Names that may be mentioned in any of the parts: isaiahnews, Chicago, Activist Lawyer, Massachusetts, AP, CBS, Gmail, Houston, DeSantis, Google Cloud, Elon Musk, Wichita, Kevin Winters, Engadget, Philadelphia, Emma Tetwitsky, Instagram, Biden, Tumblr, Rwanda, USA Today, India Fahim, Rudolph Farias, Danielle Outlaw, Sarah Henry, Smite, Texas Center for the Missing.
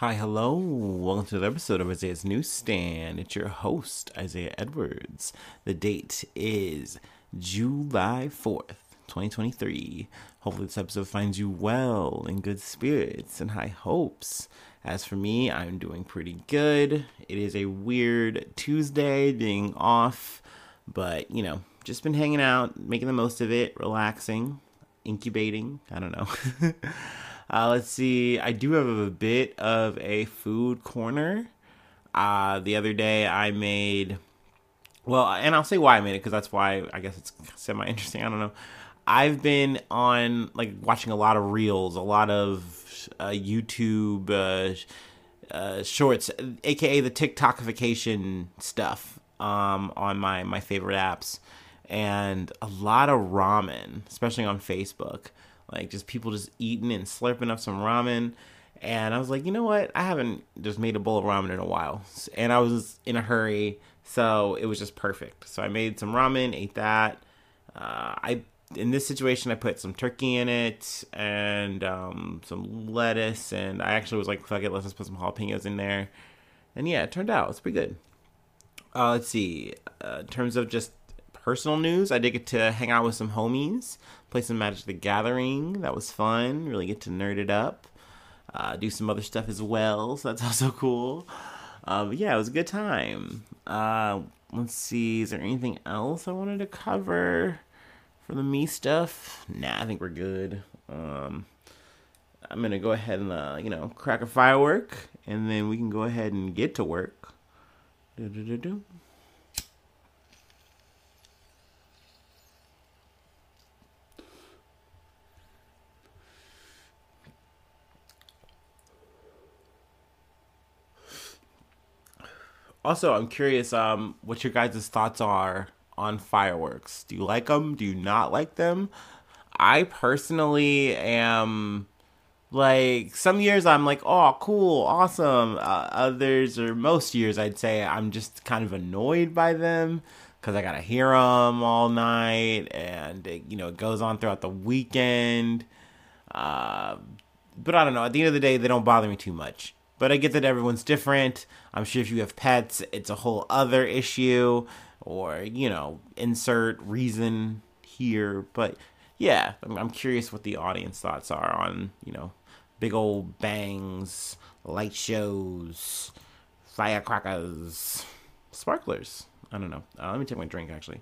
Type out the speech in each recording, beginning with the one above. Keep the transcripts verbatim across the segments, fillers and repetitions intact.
Hi, hello, welcome to another episode of Isaiah's Newsstand. It's your host, Isaiah Edwards. The date is July fourth, twenty twenty-three. Hopefully this episode finds you well, in good spirits, and high hopes. As for me, I'm doing pretty good. It is a weird Tuesday being off, but, you know, just been hanging out, making the most of it, relaxing, incubating, I don't know. Uh, let's see, I do have a bit of a food corner. Uh, the other day I made, well, and I'll say why I made it, because that's why I guess it's semi-interesting, I don't know. I've been on, like, watching a lot of reels, a lot of uh, YouTube uh, uh, shorts, aka the TikTokification stuff um, on my, my favorite apps, and a lot of ramen, especially on Facebook. Like, just people just eating and slurping up some ramen. And I was like, you know what? I haven't just made a bowl of ramen in a while. And I was in a hurry, so it was just perfect. So I made some ramen, ate that. Uh, I in this situation, I put some turkey in it and um, some lettuce. And I actually was like, fuck it, let's just put some jalapenos in there. And yeah, it turned out. It's pretty good. Uh, let's see. Uh, in terms of just personal news, I did get to hang out with some homies, play some Magic the Gathering. That was fun. Really get to nerd it up. Uh, do some other stuff as well, so that's also cool. Uh, but yeah, it was a good time. Uh, let's see, is there anything else I wanted to cover for the me stuff? Nah, I think we're good. Um, I'm going to go ahead and, uh, you know, crack a firework, and then we can go ahead and get to work. Do-do-do-do. Also, I'm curious um, what your guys' thoughts are on fireworks. Do you like them? Do you not like them? I personally am, like, some years I'm like, oh, cool, awesome. Uh, others, or most years, I'd say I'm just kind of annoyed by them because I got to hear them all night. And, it, you know, it goes on throughout the weekend. Uh, but I don't know. At the end of the day, they don't bother me too much. But I get that everyone's different. I'm sure if you have pets, it's a whole other issue. Or, you know, insert reason here. But, yeah, I'm curious what the audience thoughts are on, you know, big old bangs, light shows, firecrackers, sparklers. I don't know. Uh, let me take my drink, actually.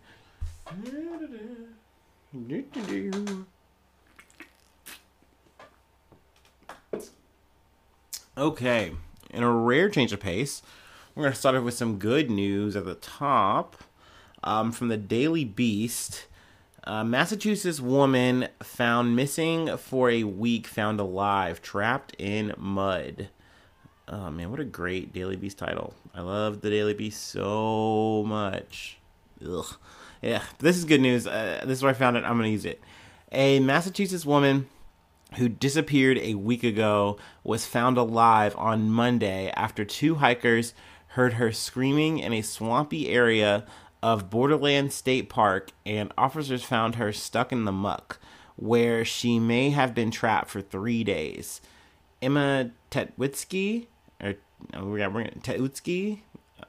Okay, in a rare change of pace, we're going to start off with some good news at the top. Um, from the Daily Beast, a Massachusetts woman found missing for a week, found alive, trapped in mud. Oh man, what a great Daily Beast title. I love the Daily Beast so much. Ugh. Yeah, this is good news. Uh, this is where I found it. I'm going to use it. A Massachusetts woman who disappeared a week ago, was found alive on Monday after two hikers heard her screaming in a swampy area of Borderland State Park, and officers found her stuck in the muck, where she may have been trapped for three days. Emma Tetwitsky, or we're gonna bring it, Tetwitsky,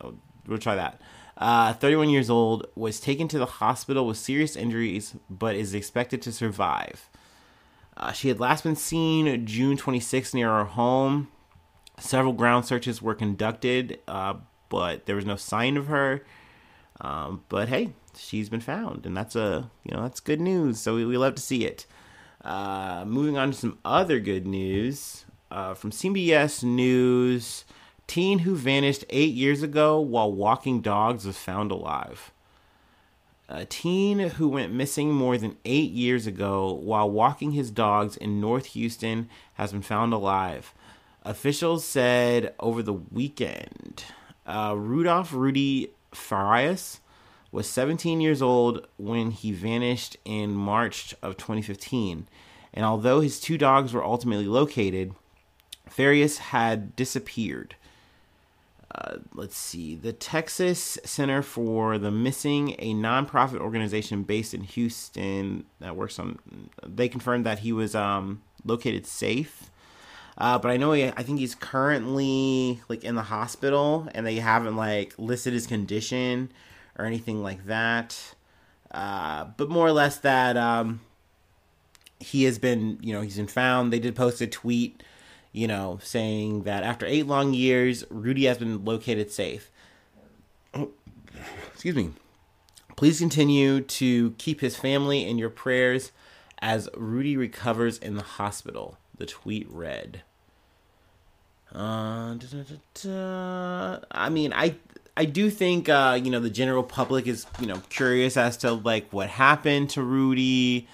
oh, we'll try that, uh, thirty-one years old, was taken to the hospital with serious injuries, but is expected to survive. Uh, she had last been seen June twenty-sixth near her home. Several ground searches were conducted, uh, but there was no sign of her. Um, but hey, she's been found, and that's a you know that's good news. So we, we love to see it. Uh, moving on to some other good news uh, from C B S News: teen who vanished eight years ago while walking dogs was found alive. A teen who went missing more than eight years ago while walking his dogs in North Houston has been found alive, officials said over the weekend. Uh, Rudolph Rudy Farias was seventeen years old when he vanished in March of twenty fifteen, and although his two dogs were ultimately located, Farias had disappeared. Uh, let's see, the Texas Center for the Missing, a nonprofit organization based in Houston that works on, they confirmed that he was um, located safe. Uh, but I know he, I think he's currently like in the hospital, and they haven't like listed his condition or anything like that. Uh, but more or less that um, he has been, you know, he's been found. They did post a tweet, you know, saying that after eight long years, Rudy has been located safe. Oh, excuse me. Please continue to keep his family in your prayers as Rudy recovers in the hospital. The tweet read. Uh, da, da, da, da. I mean, I I do think, uh, you know, the general public is, you know, curious as to, like, what happened to Rudy.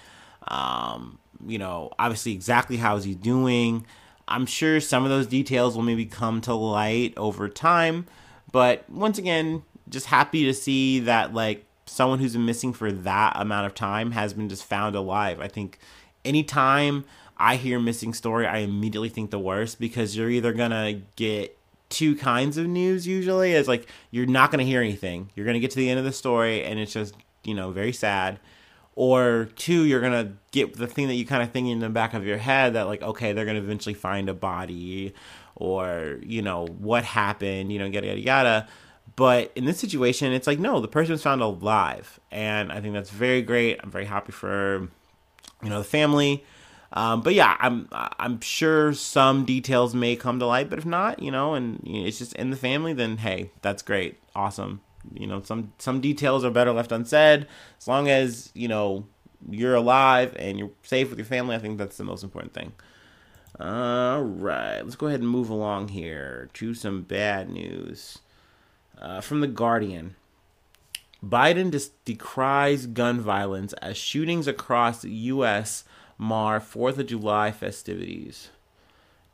Um, you know, obviously exactly how is he doing. I'm sure some of those details will maybe come to light over time. But once again, just happy to see that, like, someone who's been missing for that amount of time has been just found alive. I think anytime I hear missing story, I immediately think the worst, because you're either going to get two kinds of news usually. It's like you're not going to hear anything. You're going to get to the end of the story and it's just, you know, very sad. Or two, you're going to get the thing that you kind of think in the back of your head that like, okay, they're going to eventually find a body or, you know, what happened, you know, yada, yada, yada. But in this situation, it's like, no, the person was found alive. And I think that's very great. I'm very happy for, you know, the family. Um, but yeah, I'm I'm sure some details may come to light, but if not, you know, and it's just in the family, then hey, that's great, awesome. You know, some some details are better left unsaid. As long as you know you're alive and you're safe with your family, I think that's the most important thing. All right, let's go ahead and move along here to some bad news uh, from The Guardian. Biden dec- decries gun violence as shootings across the U S mar fourth of July festivities.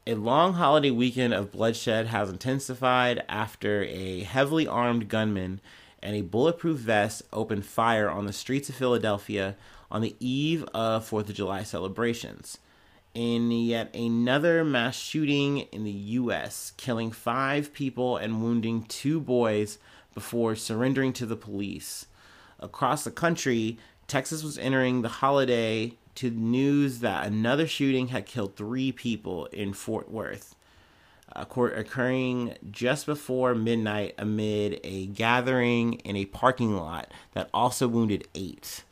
A long holiday weekend of bloodshed has intensified after a heavily armed gunman and a bulletproof vest opened fire on the streets of Philadelphia on the eve of fourth of July celebrations. In yet another mass shooting in the U S, killing five people and wounding two boys before surrendering to the police. Across the country, Texas was entering the holiday to news that another shooting had killed three people in Fort Worth, occurring just before midnight amid a gathering in a parking lot that also wounded eight.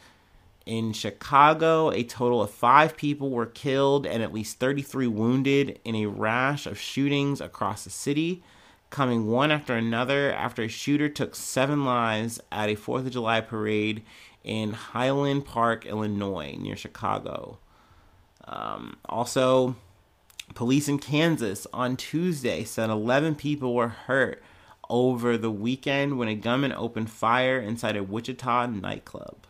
In Chicago, a total of five people were killed and at least thirty-three wounded in a rash of shootings across the city, coming one after another after a shooter took seven lives at a fourth of July parade in Highland Park, Illinois, near Chicago. Um, also, police in Kansas on Tuesday said eleven people were hurt over the weekend when a gunman opened fire inside a Wichita nightclub.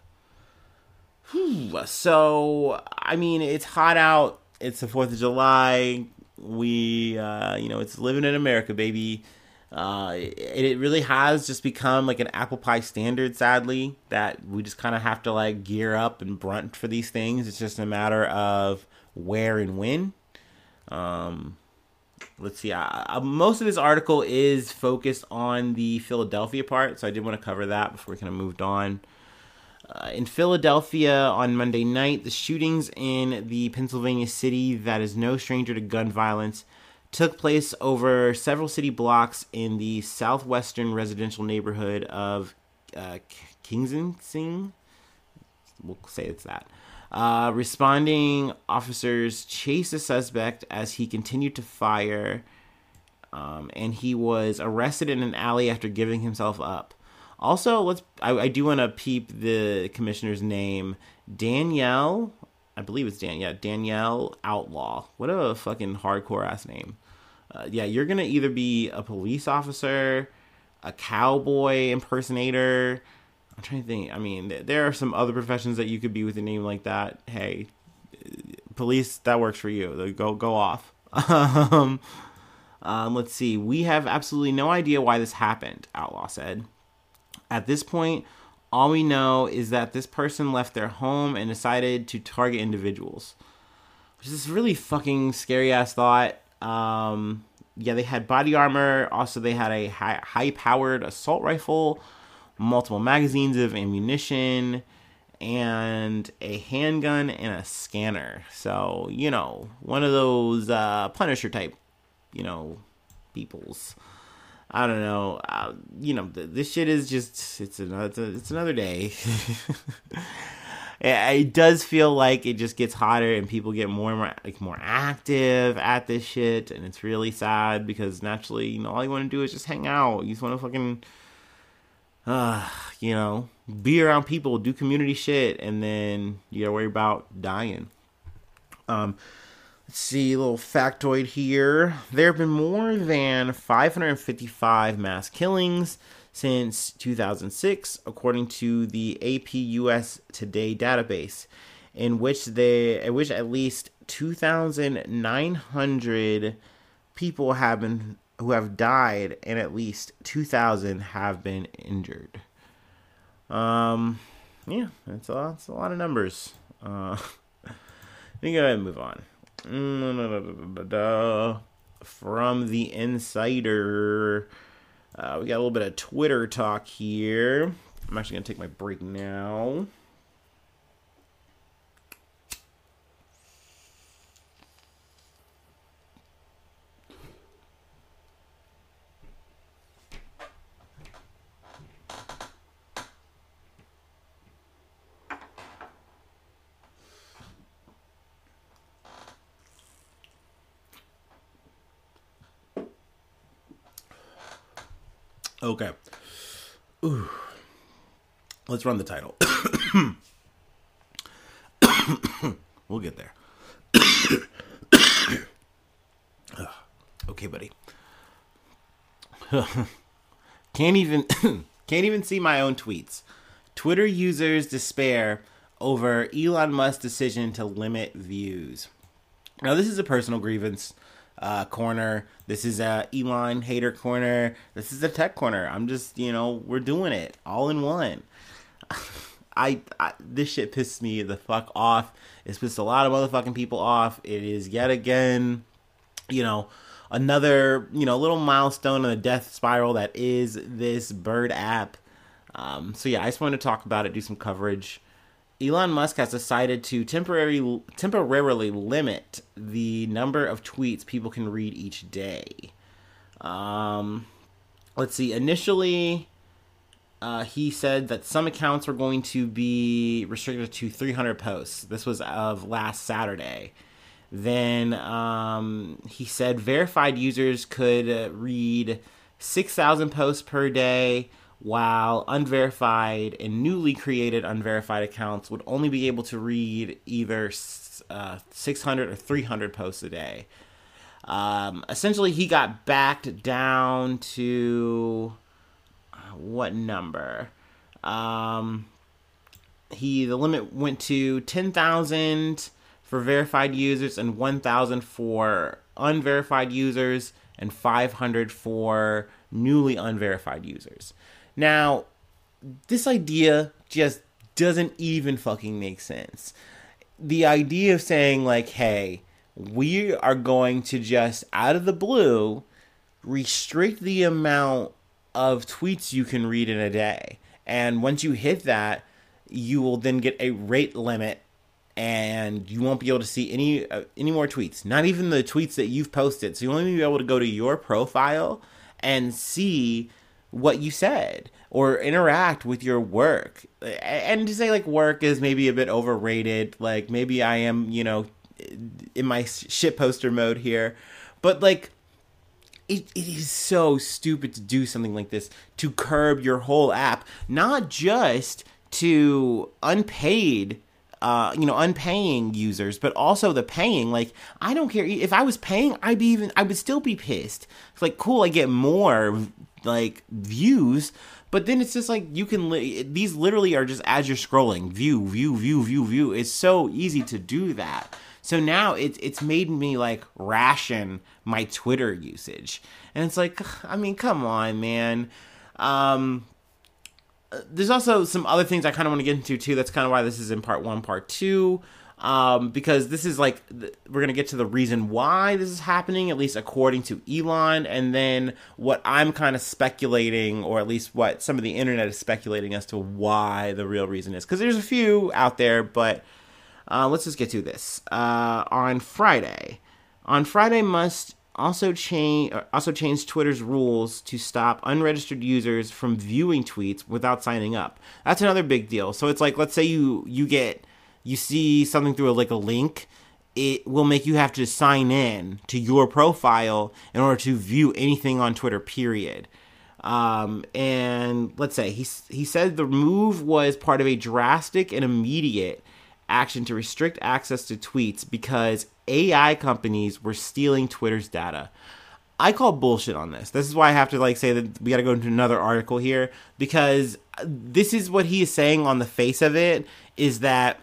Whew. So, I mean, it's hot out. It's the fourth of July. We, uh, you know, it's living in America, baby. Uh, it, it really has just become like an apple pie standard, sadly, that we just kind of have to like gear up and brunt for these things. It's just a matter of where and when. Um, let's see. I, I, most of this article is focused on the Philadelphia part, so I did want to cover that before we kind of moved on. Uh, in Philadelphia on Monday night, the shootings in the Pennsylvania city that is no stranger to gun violence took place over several city blocks in the southwestern residential neighborhood of uh, Kingston. We'll say it's that. Uh, responding officers chased the suspect as he continued to fire, um, and he was arrested in an alley after giving himself up. Also, let's. I, I do want to peep the commissioner's name, Danielle. I believe it's Dan, yeah, Danielle Outlaw. What a fucking hardcore-ass name. Uh, yeah, you're going to either be a police officer, a cowboy impersonator. I'm trying to think. I mean, there are some other professions that you could be with a name like that. Hey, police, that works for you. Go go off. um, um, let's see. We have absolutely no idea why this happened, Outlaw said. At this point, all we know is that this person left their home and decided to target individuals. Which is a really fucking scary-ass thought. Um, yeah, they had body armor. Also, they had a high, high-powered assault rifle, multiple magazines of ammunition, and a handgun and a scanner. So, you know, one of those uh, Punisher type, you know, peoples. I don't know. Uh, you know, th- this shit is just, it's another, it's another day. it, it does feel like it just gets hotter and people get more and more, like, more active at this shit. And it's really sad because naturally, you know, all you want to do is just hang out. You just want to fucking, uh, you know, be around people, do community shit. And then you gotta worry about dying. Um, Let's see, a little factoid here. There have been more than five hundred fifty-five mass killings since two thousand six, according to the A P U S Today database, in which they, in which at least two thousand nine hundred people have been who have died, and at least two thousand have been injured. Um, yeah, that's a lot, that's a lot of numbers. Uh, I think I gotta move on. From the Insider, uh, we got a little bit of Twitter talk here. I'm actually going to take my break now. Okay. Ooh. Let's run the title. We'll get there. Okay, buddy. Can't even can't even see my own tweets. Twitter users despair over Elon Musk's decision to limit views. Now, this is a personal grievance Uh, corner. This is a Elon hater corner. This is a tech corner. I'm just, you know, we're doing it all in one. I, I this shit pisses me the fuck off. It's pissed a lot of motherfucking people off. It is yet again, you know, another, you know, little milestone in the death spiral that is this bird app. Um, so yeah, I just wanted to talk about it, do some coverage. Elon Musk has decided to temporarily temporarily limit the number of tweets people can read each day. Um, let's see. Initially, uh, he said that some accounts were going to be restricted to three hundred posts. This was of last Saturday. Then um, he said verified users could read six thousand posts per day, while unverified and newly created unverified accounts would only be able to read either uh, six hundred or three hundred posts a day. Um, essentially, he got backed down to uh, what number? Um, he the limit went to ten thousand for verified users and one thousand for unverified users and five hundred for newly unverified users. Now, this idea just doesn't even fucking make sense. The idea of saying, like, hey, we are going to just, out of the blue, restrict the amount of tweets you can read in a day. And once you hit that, you will then get a rate limit, and you won't be able to see any uh, any more tweets. Not even the tweets that you've posted. So you'll only be able to go to your profile and see what you said or interact with your work. And to say, like, work is maybe a bit overrated, like maybe I am, you know, in my shit poster mode here, but like it, it is so stupid to do something like this, to curb your whole app, not just to unpaid Uh, you know, unpaying users, but also the paying. Like, I don't care if I was paying, I'd be even, I would still be pissed. It's like, cool, I get more like views, but then it's just like you can. Li- these literally are just as you're scrolling, view, view, view, view, view. It's so easy to do that. So now it's it's made me like ration my Twitter usage, and it's like, I mean, come on, man. Um, uh, there's also some other things I kind of want to get into, too. That's kind of why this is in part one, part two. Um, because this is like, th- we're going to get to the reason why this is happening, at least according to Elon, and then what I'm kind of speculating, or at least what some of the internet is speculating as to why the real reason is. Because there's a few out there, but uh, let's just get to this. Uh, on Friday, on Friday Musk also change also changed Twitter's rules to stop unregistered users from viewing tweets without signing up. That's another big deal. So it's like, let's say you you get. You see something through a, like a link, it will make you have to sign in to your profile in order to view anything on Twitter, period. Um, and let's say he, he said the move was part of a drastic and immediate action to restrict access to tweets because A I companies were stealing Twitter's data. I call bullshit on this. This is why I have to like say that we got to go into another article here, because this is what he is saying on the face of it, is that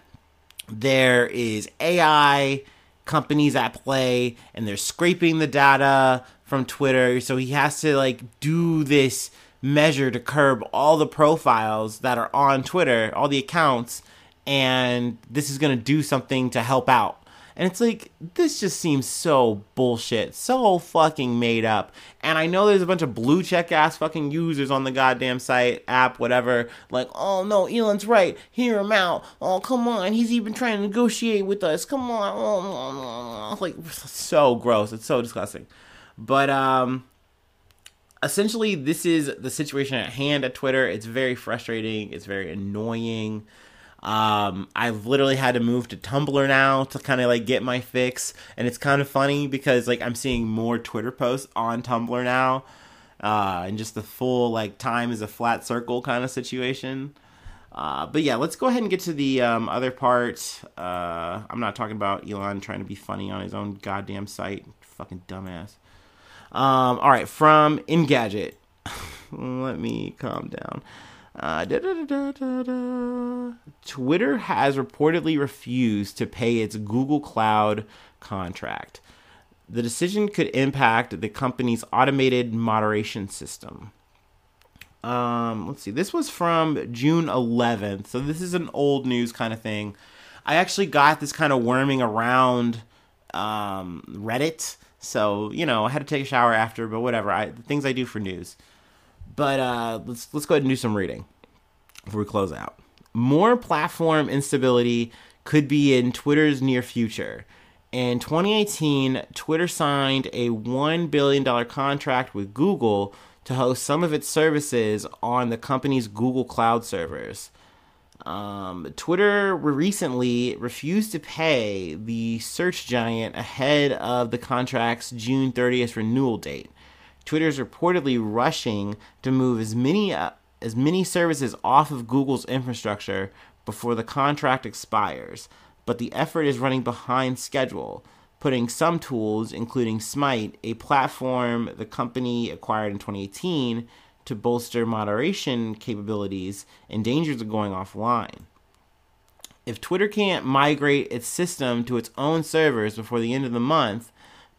there is A I companies at play, and they're scraping the data from Twitter. So he has to like do this measure to curb all the profiles that are on Twitter, all the accounts, and this is going to do something to help out. And it's like, this just seems so bullshit, so fucking made up. And I know there's a bunch of blue check ass fucking users on the goddamn site, app, whatever. Like, oh no, Elon's right. Hear him out. Oh, come on. He's even trying to negotiate with us. Come on. Oh, like, so gross. It's so disgusting. But um, essentially, this is the situation at hand at Twitter. It's very frustrating. It's very annoying. Um, I've literally had to move to Tumblr now to kind of like get my fix. And it's kind of funny because like I'm seeing more Twitter posts on Tumblr now, uh, and just the full like time is a flat circle kind of situation. Uh, but yeah, let's go ahead and get to the um, other part. Uh, I'm not talking about Elon trying to be funny on his own goddamn site. Fucking dumbass. Um, all right, from Engadget. Let me calm down. Uh, da, da, da, da, da. Twitter has reportedly refused to pay its Google Cloud contract. The decision could impact the company's automated moderation system. Um, let's see. This was from June eleventh. So this is an old news kind of thing. I actually got this kind of worming around um, Reddit. So, you know, I had to take a shower after, but whatever. I, things I do for news. But uh, let's let's go ahead and do some reading before we close out. More platform instability could be in Twitter's near future. In twenty eighteen, Twitter signed a one billion dollars contract with Google to host some of its services on the company's Google Cloud servers. Um, Twitter recently refused to pay the search giant ahead of the contract's June thirtieth renewal date. Twitter is reportedly rushing to move as many uh, as many services off of Google's infrastructure before the contract expires, but the effort is running behind schedule, putting some tools, including Smite, a platform the company acquired in twenty eighteen to bolster moderation capabilities, in danger of going offline. If Twitter can't migrate its system to its own servers before the end of the month,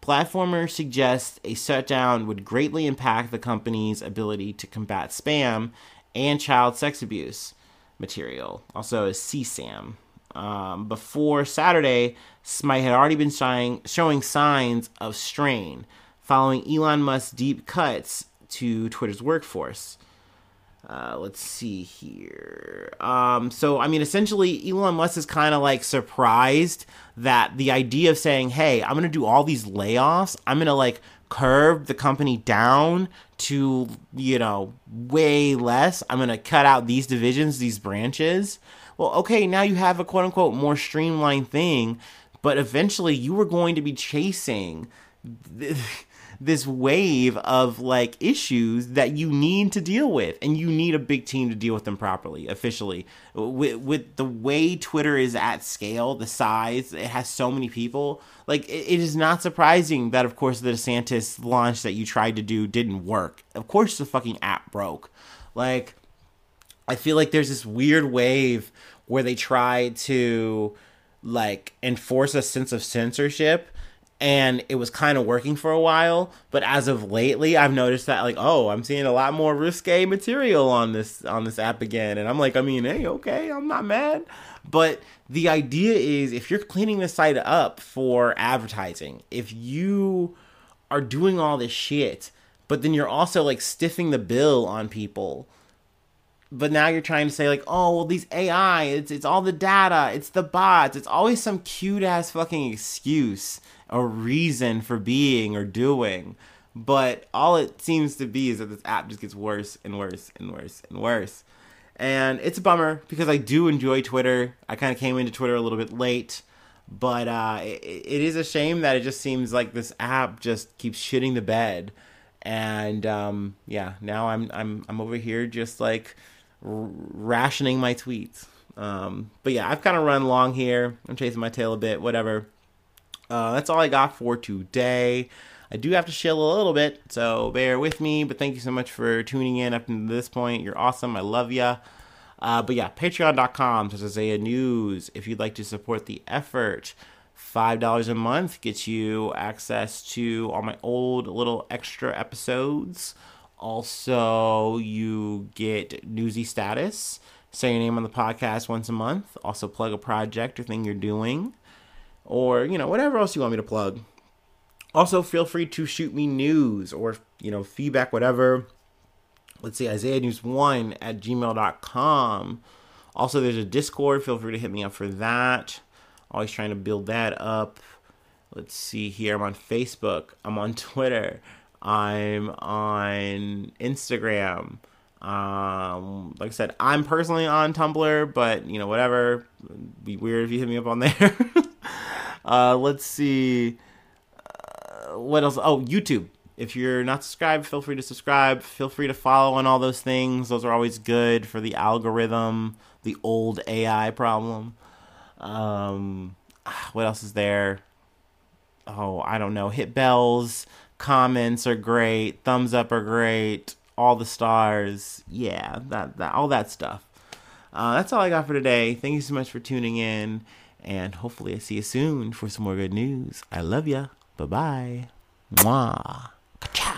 Platformer suggests a shutdown would greatly impact the company's ability to combat spam and child sex abuse material, also as C SAM. Um, before Saturday, Smite had already been showing, showing signs of strain following Elon Musk's deep cuts to Twitter's workforce. Uh, let's see here. Um, so, I mean, essentially, Elon Musk is kind of like surprised that the idea of saying, hey, I'm going to do all these layoffs, I'm going to like curb the company down to, you know, way less, I'm going to cut out these divisions, these branches. Well, okay, now you have a quote unquote more streamlined thing, but eventually you were going to be chasing Th- this wave of like issues that you need to deal with, and you need a big team to deal with them properly, officially. With, with the way Twitter is at scale, the size, it has so many people, like it, it is not surprising that of course the DeSantis launch that you tried to do didn't work. Of course the fucking app broke. Like, I feel like there's this weird wave where they try to like enforce a sense of censorship, and it was kind of working for a while, but as of lately, I've noticed that, like, oh, I'm seeing a lot more risque material on this on this app again, and I'm like, I mean, hey, okay, I'm not mad, but the idea is, if you're cleaning the site up for advertising, if you are doing all this shit, but then you're also, like, stiffing the bill on people, but now you're trying to say, like, oh, well, these A I, it's it's all the data, it's the bots, it's always some cute-ass fucking excuse or reason for being or doing. But all it seems to be is that this app just gets worse and worse and worse and worse. And it's a bummer, because I do enjoy Twitter. I kind of came into Twitter a little bit late. But uh, it, it is a shame that it just seems like this app just keeps shitting the bed. And, um, yeah, now I'm I'm I'm over here just, like, rationing my tweets. Um, but yeah, I've kind of run long here. I'm chasing my tail a bit, whatever. Uh, that's all I got for today. I do have to shill a little bit, so bear with me. But thank you so much for tuning in up until this point. You're awesome. I love ya. Uh, but yeah, patreon dot com slash Isaiah News. If you'd like to support the effort, five dollars a month gets you access to all my old little extra episodes. Also, you get newsy status. Say your name on the podcast once a month. Also, plug a project or thing you're doing. Or, you know, whatever else you want me to plug. Also, feel free to shoot me news or, you know, feedback, whatever. Let's see, isaiah news one at gmail dot com. Also, there's a Discord. Feel free to hit me up for that. Always trying to build that up. Let's see here. I'm on Facebook. I'm on Twitter. I'm on Instagram. Um, like I said, I'm personally on Tumblr, but, you know, whatever. It'd be weird if you hit me up on there. Uh, let's see, uh, what else? Oh, YouTube. If you're not subscribed, feel free to subscribe. Feel free to follow on all those things. Those are always good for the algorithm, the old A I problem. Um, what else is there? Oh, I don't know. Hit bells. Comments are great. Thumbs up are great. All the stars. Yeah, that, that all that stuff. Uh, that's all I got for today. Thank you so much for tuning in. And hopefully I see you soon for some more good news. I love ya. Bye-bye. Mwah. Ka-cha.